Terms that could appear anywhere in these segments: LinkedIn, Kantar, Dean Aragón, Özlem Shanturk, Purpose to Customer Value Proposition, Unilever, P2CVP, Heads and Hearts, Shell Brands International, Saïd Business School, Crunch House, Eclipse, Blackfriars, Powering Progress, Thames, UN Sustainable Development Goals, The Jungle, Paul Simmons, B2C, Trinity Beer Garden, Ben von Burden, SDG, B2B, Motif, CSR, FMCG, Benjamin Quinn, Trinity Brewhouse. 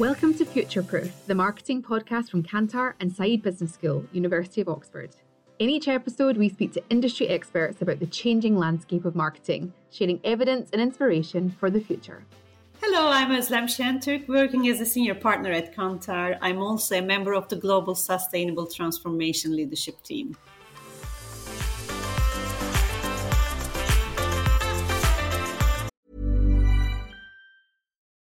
Welcome to Future Proof, the marketing podcast from Kantar and Saïd Business School, University of Oxford. In each episode, we speak to industry experts about the changing landscape of marketing, sharing evidence and inspiration for the future. Hello, I'm Özlem Shanturk, working as a senior partner at Kantar. I'm also a member of the Global Sustainable Transformation Leadership Team.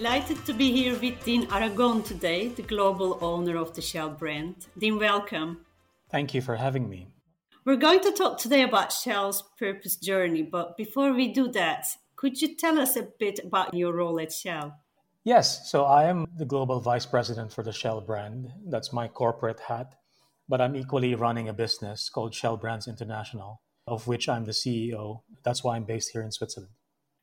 Delighted to be here with Dean Aragón today, the global owner of the Shell brand. Dean, welcome. Thank you for having me. We're going to talk today about Shell's purpose journey, but before we do that, could you tell us a bit about your role at Shell? Yes, so I am the global vice president for the Shell brand. That's my corporate hat, but I'm equally running a business called Shell Brands International, of which I'm the CEO. That's why I'm based here in Switzerland.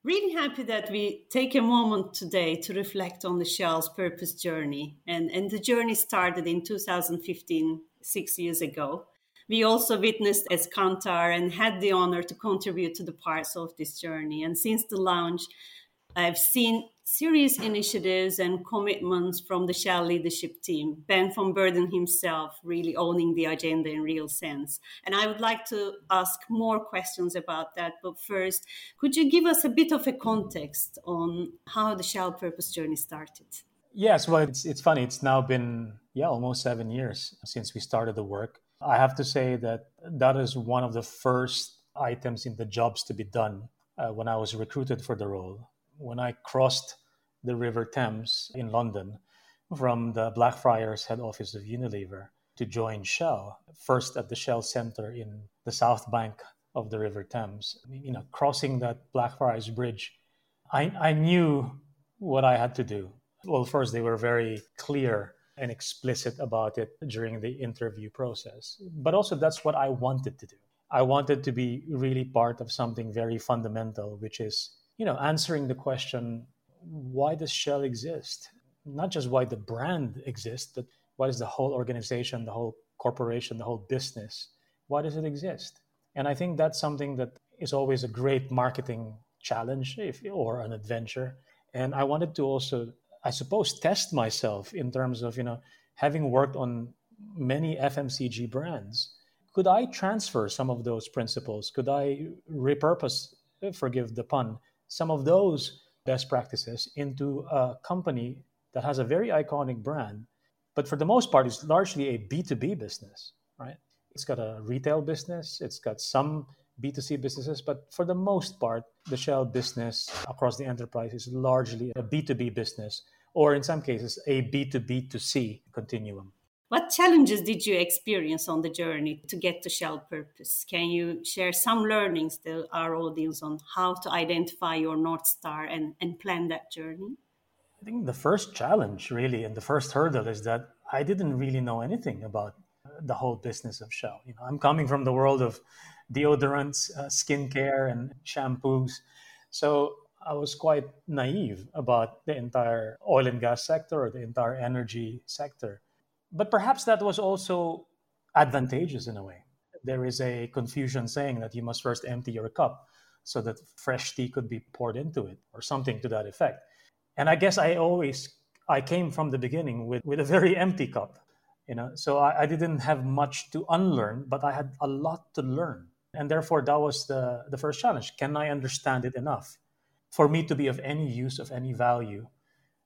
Really happy that we take a moment today to reflect on the Shell's purpose journey. And the journey started in 2015, 6 years ago. We also witnessed as Kantar and had the honor to contribute to the parts of this journey. And since the launch, I've seen serious initiatives and commitments from the Shell leadership team, Ben von Burden himself really owning the agenda in real sense. And I would like to ask more questions about that. But first, could you give us a bit of a context on how the Shell purpose journey started? Yes, well, it's funny. It's now been, almost 7 years since we started the work. I have to say that is one of the first items in the jobs to be done when I was recruited for the role. When I crossed the River Thames in London from the Blackfriars head office of Unilever to join Shell, first at the Shell Center in the south bank of the River Thames, crossing that Blackfriars Bridge, I knew what I had to do. Well, first, they were very clear and explicit about it during the interview process, but also that's what I wanted to do. I wanted to be really part of something very fundamental, which is answering the question, why does Shell exist? Not just why the brand exists, but why does the whole organization, the whole corporation, the whole business, why does it exist? And I think that's something that is always a great marketing challenge or an adventure. And I wanted to also, I suppose, test myself in terms of, having worked on many FMCG brands, could I transfer some of those principles? Could I repurpose, forgive the pun, some of those best practices into a company that has a very iconic brand, but for the most part, it's largely a B2B business, right? It's got a retail business, it's got some B2C businesses, but for the most part, the Shell business across the enterprise is largely a B2B business, or in some cases, a B2B2C continuum. What challenges did you experience on the journey to get to Shell purpose? Can you share some learnings to our audience on how to identify your North Star and plan that journey? I think the first challenge really and the first hurdle is that I didn't really know anything about the whole business of Shell. I'm coming from the world of deodorants, skincare and shampoos. So I was quite naive about the entire oil and gas sector or the entire energy sector. But perhaps that was also advantageous in a way. There is a Confucian saying that you must first empty your cup so that fresh tea could be poured into it or something to that effect. And I guess I came from the beginning with a very empty cup. So I didn't have much to unlearn, but I had a lot to learn. And therefore, that was the first challenge. Can I understand it enough? For me to be of any use, of any value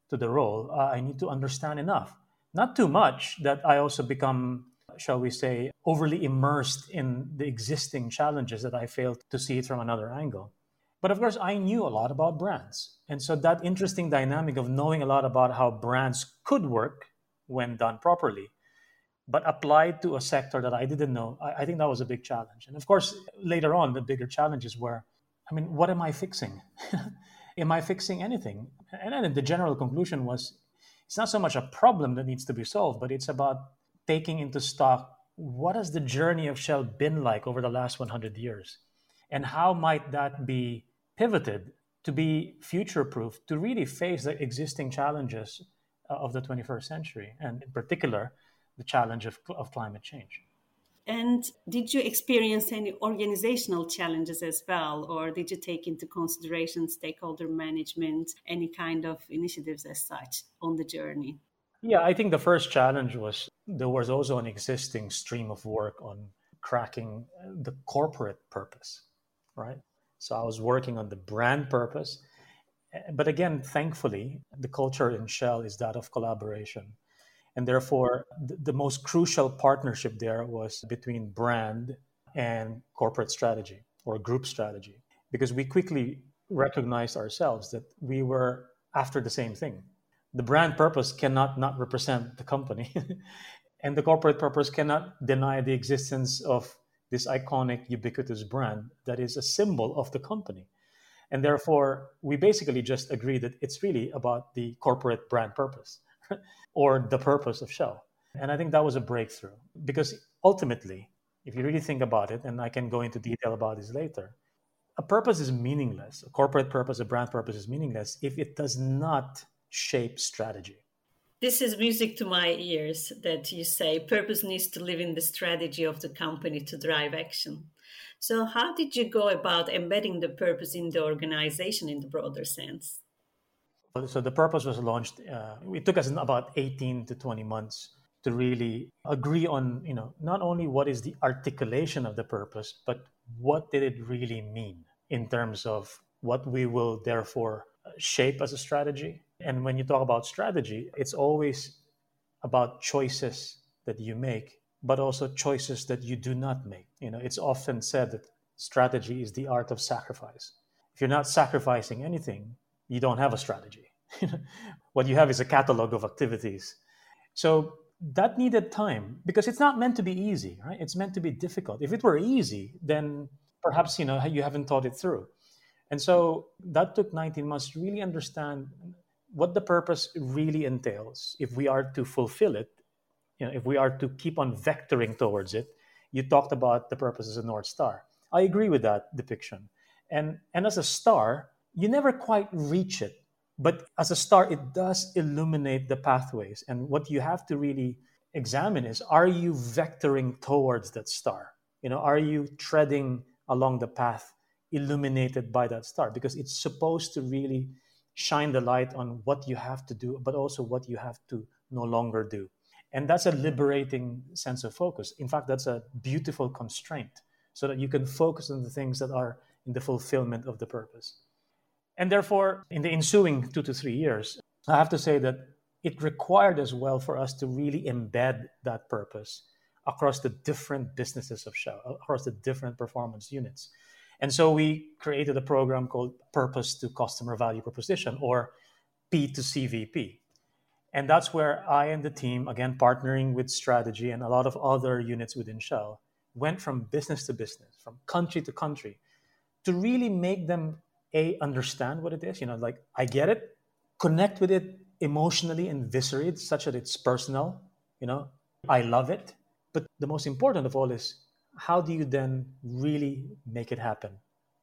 to the role, I need to understand enough. Not too much that I also become, shall we say, overly immersed in the existing challenges that I failed to see it from another angle. But of course, I knew a lot about brands. And so that interesting dynamic of knowing a lot about how brands could work when done properly, but applied to a sector that I didn't know, I think that was a big challenge. And of course, later on, the bigger challenges were, I mean, what am I fixing? Am I fixing anything? And then the general conclusion was, it's not so much a problem that needs to be solved, but it's about taking into stock, what has the journey of Shell been like over the last 100 years? And how might that be pivoted to be future-proof, to really face the existing challenges of the 21st century, and in particular, the challenge of climate change. And did you experience any organizational challenges as well, or did you take into consideration stakeholder management, any kind of initiatives as such on the journey? Yeah, I think the first challenge was there was also an existing stream of work on cracking the corporate purpose, right? So I was working on the brand purpose. But again, thankfully, the culture in Shell is that of collaboration. And therefore, the most crucial partnership there was between brand and corporate strategy or group strategy, because we quickly recognized ourselves that we were after the same thing. The brand purpose cannot not represent the company, and the corporate purpose cannot deny the existence of this iconic, ubiquitous brand that is a symbol of the company. And therefore, we basically just agreed that it's really about the corporate brand purpose or the purpose of Shell. And I think that was a breakthrough, because ultimately, if you really think about it, and I can go into detail about this later, a purpose is meaningless. A corporate purpose, a brand purpose is meaningless if it does not shape strategy. This is music to my ears that you say purpose needs to live in the strategy of the company to drive action. So how did you go about embedding the purpose in the organization in the broader sense? So the purpose was launched. It took us about 18 to 20 months to really agree on, not only what is the articulation of the purpose, but what did it really mean in terms of what we will therefore shape as a strategy. And when you talk about strategy, it's always about choices that you make, but also choices that you do not make. It's often said that strategy is the art of sacrifice. If you're not sacrificing anything, you don't have a strategy. What you have is a catalog of activities. So that needed time, because it's not meant to be easy, right? It's meant to be difficult. If it were easy, then perhaps, you haven't thought it through. And so that took 19 months to really understand what the purpose really entails, if we are to fulfill it, if we are to keep on vectoring towards it. You talked about the purpose as a North Star. I agree with that depiction. And as a star, you never quite reach it. But as a star, it does illuminate the pathways. And what you have to really examine is, are you vectoring towards that star? Are you treading along the path illuminated by that star? Because it's supposed to really shine the light on what you have to do, but also what you have to no longer do. And that's a liberating sense of focus. In fact, that's a beautiful constraint, so that you can focus on the things that are in the fulfillment of the purpose. And therefore, in the ensuing 2 to 3 years, I have to say that it required as well for us to really embed that purpose across the different businesses of Shell, across the different performance units. And so we created a program called Purpose to Customer Value Proposition, or P2CVP. And that's where I and the team, again, partnering with strategy and a lot of other units within Shell, went from business to business, from country to country, to really make them, A, understand what it is, I get it, connect with it emotionally and viscerally, such that it's personal, I love it. But the most important of all is, how do you then really make it happen?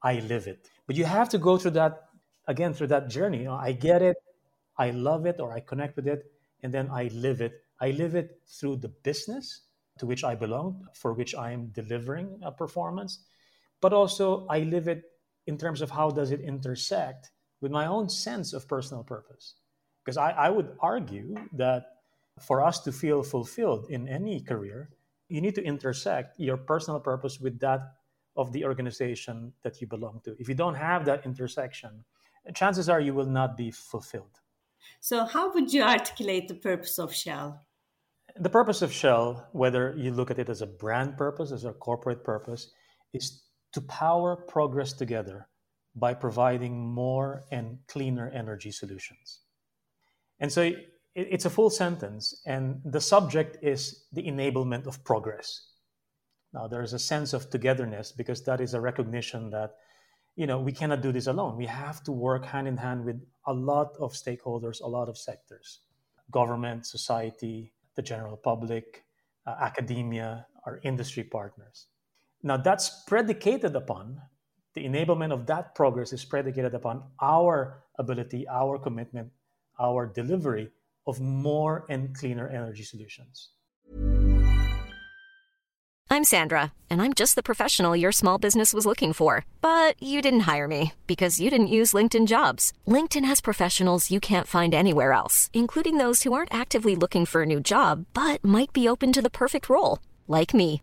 I live it. But you have to go through that, again, through that journey. I get it, I love it, or I connect with it, and then I live it. I live it through the business to which I belong, for which I am delivering a performance, but also I live it in terms of how does it intersect with my own sense of personal purpose. Because I would argue that for us to feel fulfilled in any career, you need to intersect your personal purpose with that of the organization that you belong to. If you don't have that intersection, chances are you will not be fulfilled. So how would you articulate the purpose of Shell? The purpose of Shell, whether you look at it as a brand purpose, as a corporate purpose, is to power progress together by providing more and cleaner energy solutions. And so it's a full sentence, and the subject is the enablement of progress. Now, there is a sense of togetherness because that is a recognition that, you know, we cannot do this alone. We have to work hand in hand with a lot of stakeholders, a lot of sectors, government, society, the general public, academia, our industry partners. Now, that's predicated upon, the enablement of that progress is predicated upon our ability, our commitment, our delivery of more and cleaner energy solutions. I'm Sandra, and I'm just the professional your small business was looking for. But you didn't hire me because you didn't use LinkedIn Jobs. LinkedIn has professionals you can't find anywhere else, including those who aren't actively looking for a new job, but might be open to the perfect role, like me.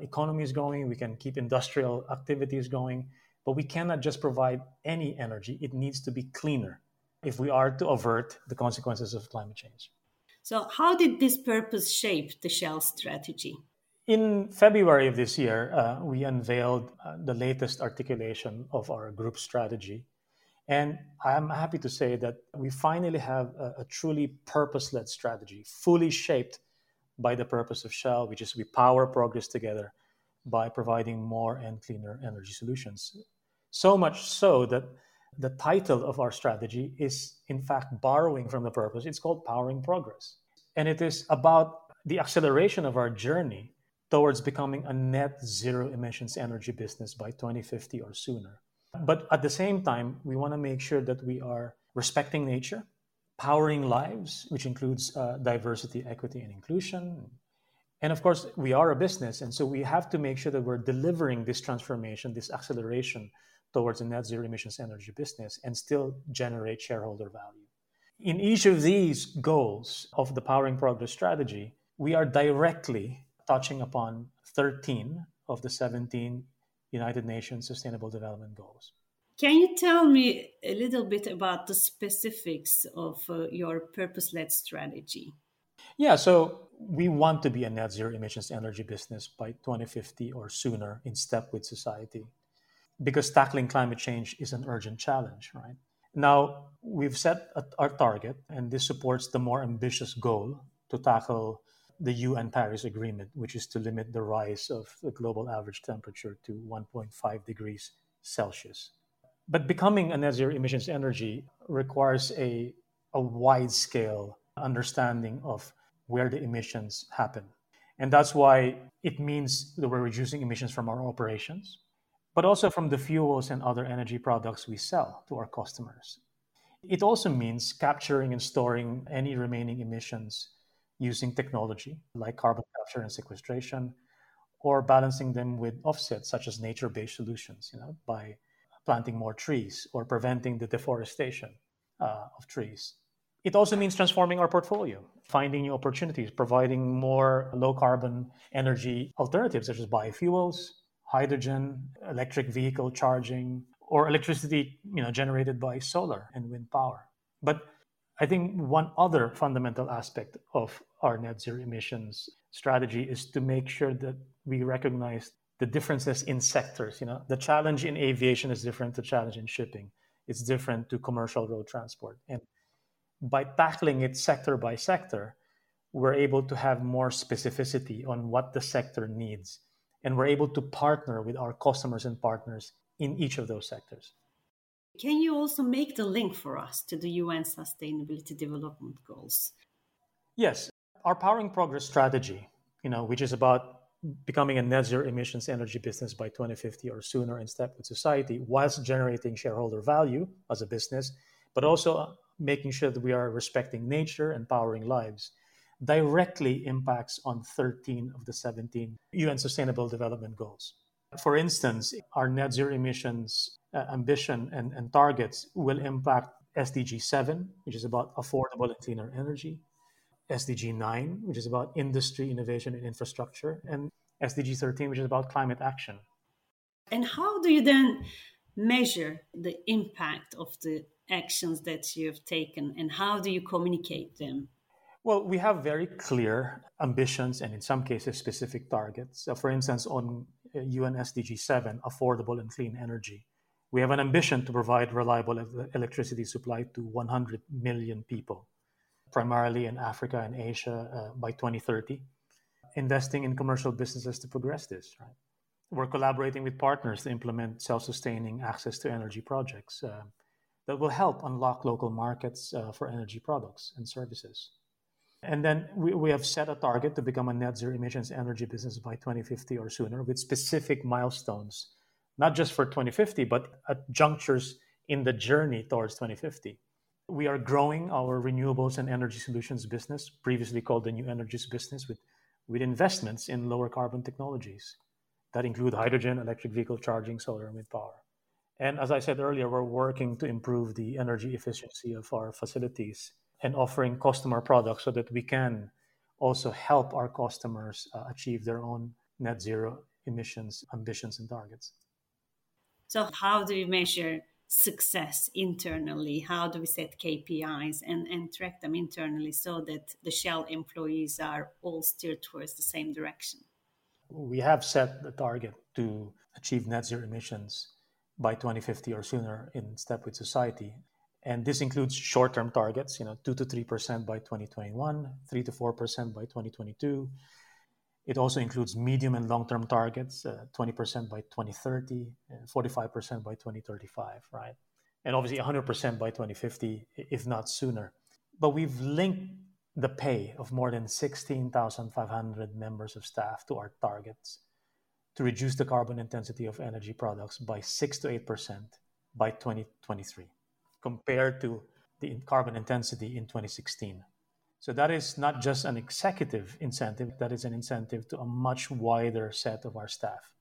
economies going, we can keep industrial activities going, but we cannot just provide any energy. It needs to be cleaner if we are to avert the consequences of climate change. So how did this purpose shape the Shell strategy? In February of this year, we unveiled the latest articulation of our group strategy. And I'm happy to say that we finally have a truly purpose-led strategy, fully shaped by the purpose of Shell, which is we power progress together by providing more and cleaner energy solutions. So much so that the title of our strategy is, in fact, borrowing from the purpose. It's called Powering Progress. And it is about the acceleration of our journey towards becoming a net zero emissions energy business by 2050 or sooner. But at the same time, we want to make sure that we are respecting nature, powering lives, which includes diversity, equity, and inclusion. And of course, we are a business, and so we have to make sure that we're delivering this transformation, this acceleration towards a net zero emissions energy business and still generate shareholder value. In each of these goals of the Powering Progress strategy, we are directly touching upon 13 of the 17 United Nations Sustainable Development Goals. Can you tell me a little bit about the specifics of your purpose-led strategy? Yeah, so we want to be a net zero emissions energy business by 2050 or sooner, in step with society, because tackling climate change is an urgent challenge, right? Now, we've set our target, and this supports the more ambitious goal to tackle the UN Paris Agreement, which is to limit the rise of the global average temperature to 1.5 degrees Celsius. But becoming a net zero emissions energy requires a wide-scale understanding of where the emissions happen. And that's why it means that we're reducing emissions from our operations, but also from the fuels and other energy products we sell to our customers. It also means capturing and storing any remaining emissions using technology like carbon capture and sequestration, or balancing them with offsets such as nature-based solutions, by planting more trees or preventing the deforestation of trees. It also means transforming our portfolio, finding new opportunities, providing more low-carbon energy alternatives such as biofuels, hydrogen, electric vehicle charging, or electricity generated by solar and wind power. But I think one other fundamental aspect of our net zero emissions strategy is to make sure that we recognize the differences in sectors. The challenge in aviation is different to the challenge in shipping. It's different to commercial road transport. And by tackling it sector by sector, we're able to have more specificity on what the sector needs. And we're able to partner with our customers and partners in each of those sectors. Can you also make the link for us to the UN Sustainable Development Goals? Yes. Our Powering Progress strategy, which is about becoming a net zero emissions energy business by 2050 or sooner in step with society, whilst generating shareholder value as a business, but also making sure that we are respecting nature and powering lives, directly impacts on 13 of the 17 UN Sustainable Development Goals. For instance, our net zero emissions ambition and targets will impact SDG 7, which is about affordable and cleaner energy, SDG 9, which is about industry, innovation, and infrastructure, and SDG 13, which is about climate action. And how do you then measure the impact of the actions that you've taken, and how do you communicate them? Well, we have very clear ambitions and in some cases specific targets. So for instance, on UN SDG 7, affordable and clean energy, we have an ambition to provide reliable electricity supply to 100 million people, primarily in Africa and Asia, by 2030, investing in commercial businesses to progress this. Right? We're collaborating with partners to implement self-sustaining access to energy projects that will help unlock local markets for energy products and services. And then we have set a target to become a net zero emissions energy business by 2050 or sooner, with specific milestones, not just for 2050, but at junctures in the journey towards 2050. We are growing our renewables and energy solutions business, previously called the new energies business, with investments in lower carbon technologies that include hydrogen, electric vehicle charging, solar, and wind power. And as I said earlier, we're working to improve the energy efficiency of our facilities and offering customer products so that we can also help our customers achieve their own net zero emissions ambitions and targets. So how do you measure success internally? How do we set KPIs and track them internally so that the Shell employees are all steered towards the same direction? We have set the target to achieve net zero emissions by 2050 or sooner in step with society. And this includes short-term targets, 2 to 3% by 2021, 3 to 4% by 2022. It also includes medium and long-term targets, 20% by 2030, 45% by 2035, right? And obviously 100% by 2050, if not sooner. But we've linked the pay of more than 16,500 members of staff to our targets to reduce the carbon intensity of energy products by 6 to 8% by 2023. Compared to the carbon intensity in 2016. So that is not just an executive incentive, that is an incentive to a much wider set of our staff.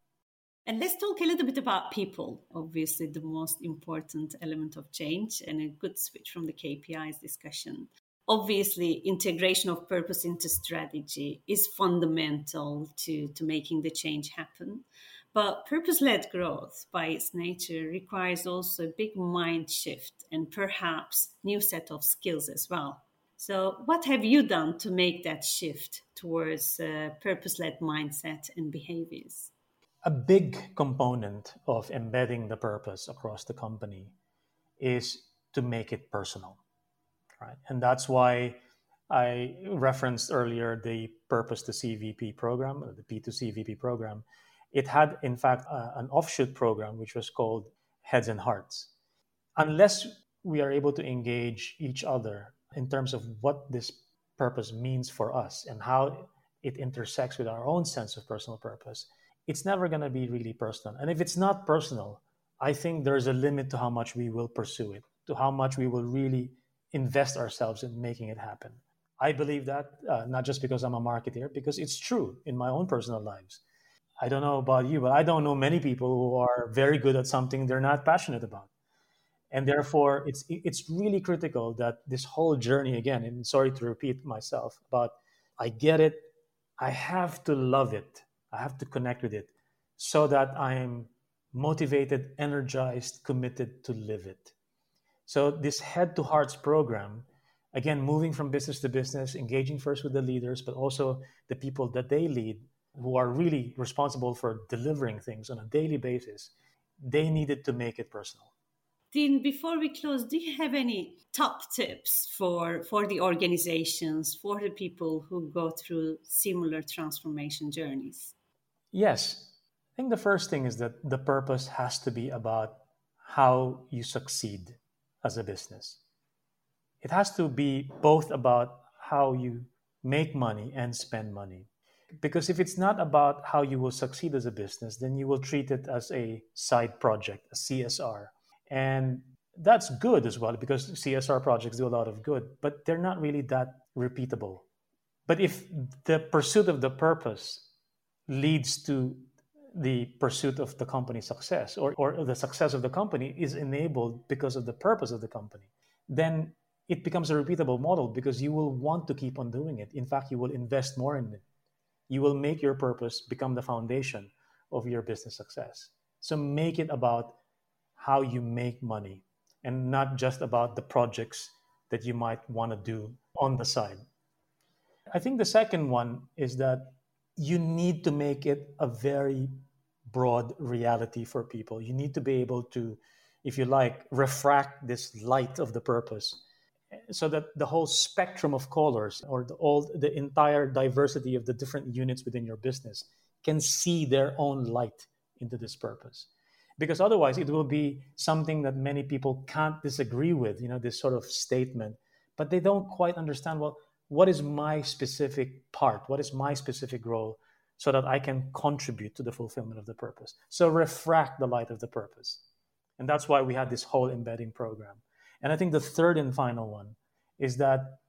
And let's talk a little bit about people, obviously the most important element of change, and a good switch from the KPIs discussion. Obviously, integration of purpose into strategy is fundamental to making the change happen. But purpose-led growth, by its nature, requires also a big mind shift and perhaps new set of skills as well. So what have you done to make that shift towards purpose-led mindset and behaviors? A big component of embedding the purpose across the company is to make it personal. Right? And that's why I referenced earlier the Purpose to CVP program, or the P2CVP program. It had, in fact, an offshoot program, which was called Heads and Hearts. Unless we are able to engage each other in terms of what this purpose means for us and how it intersects with our own sense of personal purpose, it's never going to be really personal. And if it's not personal, I think there's a limit to how much we will pursue it, to how much we will really invest ourselves in making it happen. I believe that, not just because I'm a marketer, because it's true in my own personal lives. I don't know about you, but I don't know many people who are very good at something they're not passionate about. And therefore, it's really critical that this whole journey, again, and sorry to repeat myself, but I get it. I have to love it. I have to connect with it so that I'm motivated, energized, committed to live it. So this Head to Hearts program, again, moving from business to business, engaging first with the leaders, but also the people that they lead, who are really responsible for delivering things on a daily basis, they needed to make it personal. Dean, before we close, do you have any top tips for the organizations, for the people who go through similar transformation journeys? Yes. I think the first thing is that the purpose has to be about how you succeed as a business. It has to be both about how you make money and spend money. Because if it's not about how you will succeed as a business, then you will treat it as a side project, a CSR. And that's good as well, because CSR projects do a lot of good, but they're not really that repeatable. But if the pursuit of the purpose leads to the pursuit of the company's success, or the success of the company is enabled because of the purpose of the company, then it becomes a repeatable model because you will want to keep on doing it. In fact, you will invest more in it. You will make your purpose become the foundation of your business success. So make it about how you make money and not just about the projects that you might want to do on the side. I think the second one is that you need to make it a very broad reality for people. You need to be able to, if you like, refract this light of the purpose so that the whole spectrum of colors or the entire diversity of the different units within your business can see their own light into this purpose. Because otherwise, it will be something that many people can't disagree with, this sort of statement, but they don't quite understand, well, what is my specific part? What is my specific role so that I can contribute to the fulfillment of the purpose? So refract the light of the purpose. And that's why we had this whole embedding program. And I think the third and final one is that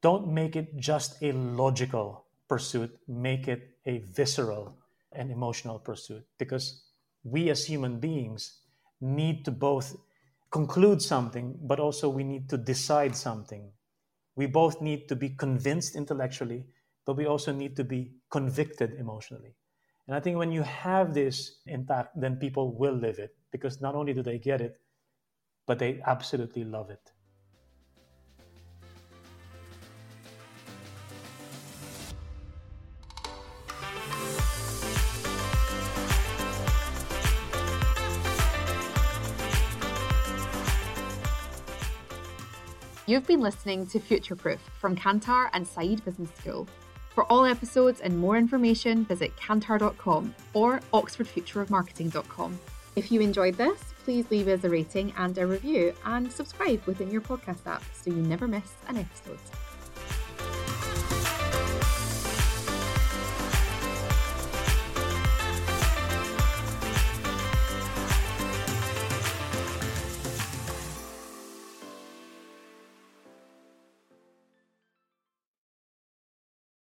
don't make it just a logical pursuit, make it a visceral and emotional pursuit, because we as human beings need to both conclude something, but also we need to decide something. We both need to be convinced intellectually, but we also need to be convicted emotionally. And I think when you have this intact, then people will live it, because not only do they get it, but they absolutely love it. You've been listening to Futureproof from Kantar and Said Business School. For all episodes and more information, visit kantar.com or oxfordfutureofmarketing.com. If you enjoyed this, please leave us a rating and a review and subscribe within your podcast app so you never miss an episode.